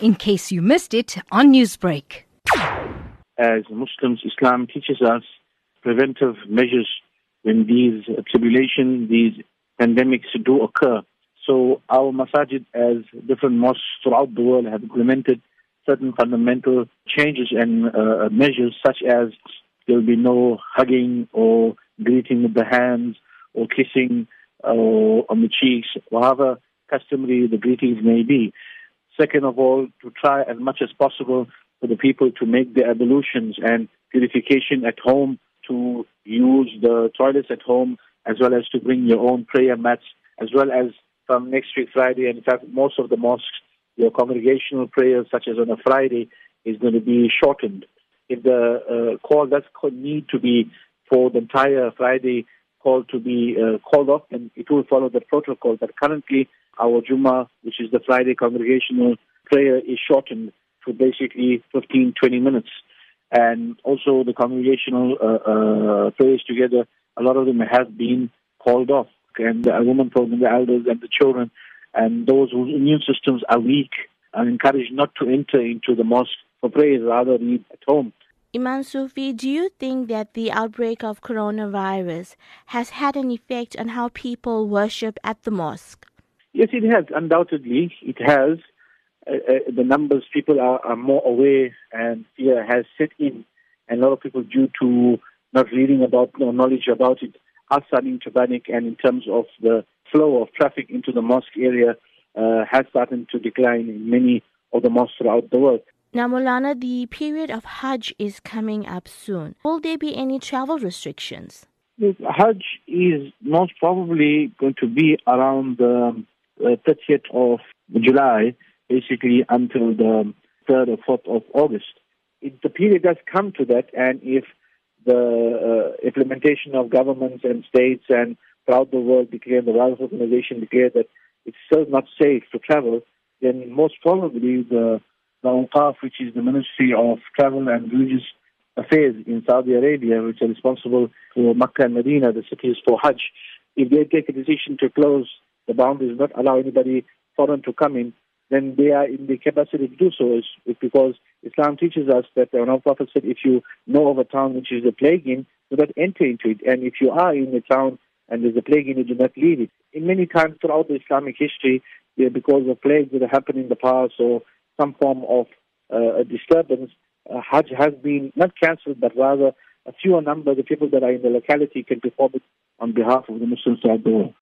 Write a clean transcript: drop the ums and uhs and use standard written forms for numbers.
in case you missed it on Newsbreak. As Muslims, Islam teaches us preventive measures when these tribulations, these pandemics do occur. So our masajid, as different mosques throughout the world, have implemented certain fundamental changes and measures, such as there will be no hugging or greeting with the hands or kissing on the cheeks, however customary the greetings may be. Second of all, to try as much as possible for the people to make their ablutions and purification at home, to use the toilets at home, as well as to bring your own prayer mats, as well as from next week Friday, and in fact most of the mosques, your congregational prayers, such as on a Friday, is going to be shortened. If the call does need to be for the entire Friday call to be called off, then it will follow the protocol. But currently our Jummah, which is the Friday congregational prayer, is shortened to basically 15, 20 minutes. And also the congregational prayers together, a lot of them have been called off. And the women program, the elders and the children, and those whose immune systems are weak, are encouraged not to enter into the mosque for prayers, rather read at home. Imam Sufi, do you think that the outbreak of coronavirus has had an effect on how people worship at the mosque? Yes, it has. Undoubtedly, it has. The numbers, people are more aware, and fear has set in. And a lot of people, due to not reading about or knowledge about it, are starting to panic. And in terms of the flow of traffic into the mosque area, has started to decline in many of the mosques throughout the world. Now, Mulana, the period of Hajj is coming up soon. Will there be any travel restrictions? The Hajj is most probably going to be around the 30th of July, basically until the 3rd or 4th of August. If the period does come to that, and if the implementation of governments and states and throughout the world declare, the World Health Organization declared that it's still not safe to travel, then most probably the UNCAF, which is the Ministry of Travel and Religious Affairs in Saudi Arabia, which are responsible for Mecca and Medina, the cities for Hajj, if they take a decision to close the boundaries, not allow anybody foreign to come in, then they are in the capacity to do so. It's because Islam teaches us that the Prophet said, if you know of a town which is a plague in, do not enter into it. And if you are in a town and there's a plague in it, do not leave it. In many times throughout the Islamic history, because of plagues that have happened in the past or some form of disturbance, Hajj has been not cancelled, but rather a fewer number of the people that are in the locality can perform it on behalf of the Muslims throughout the world.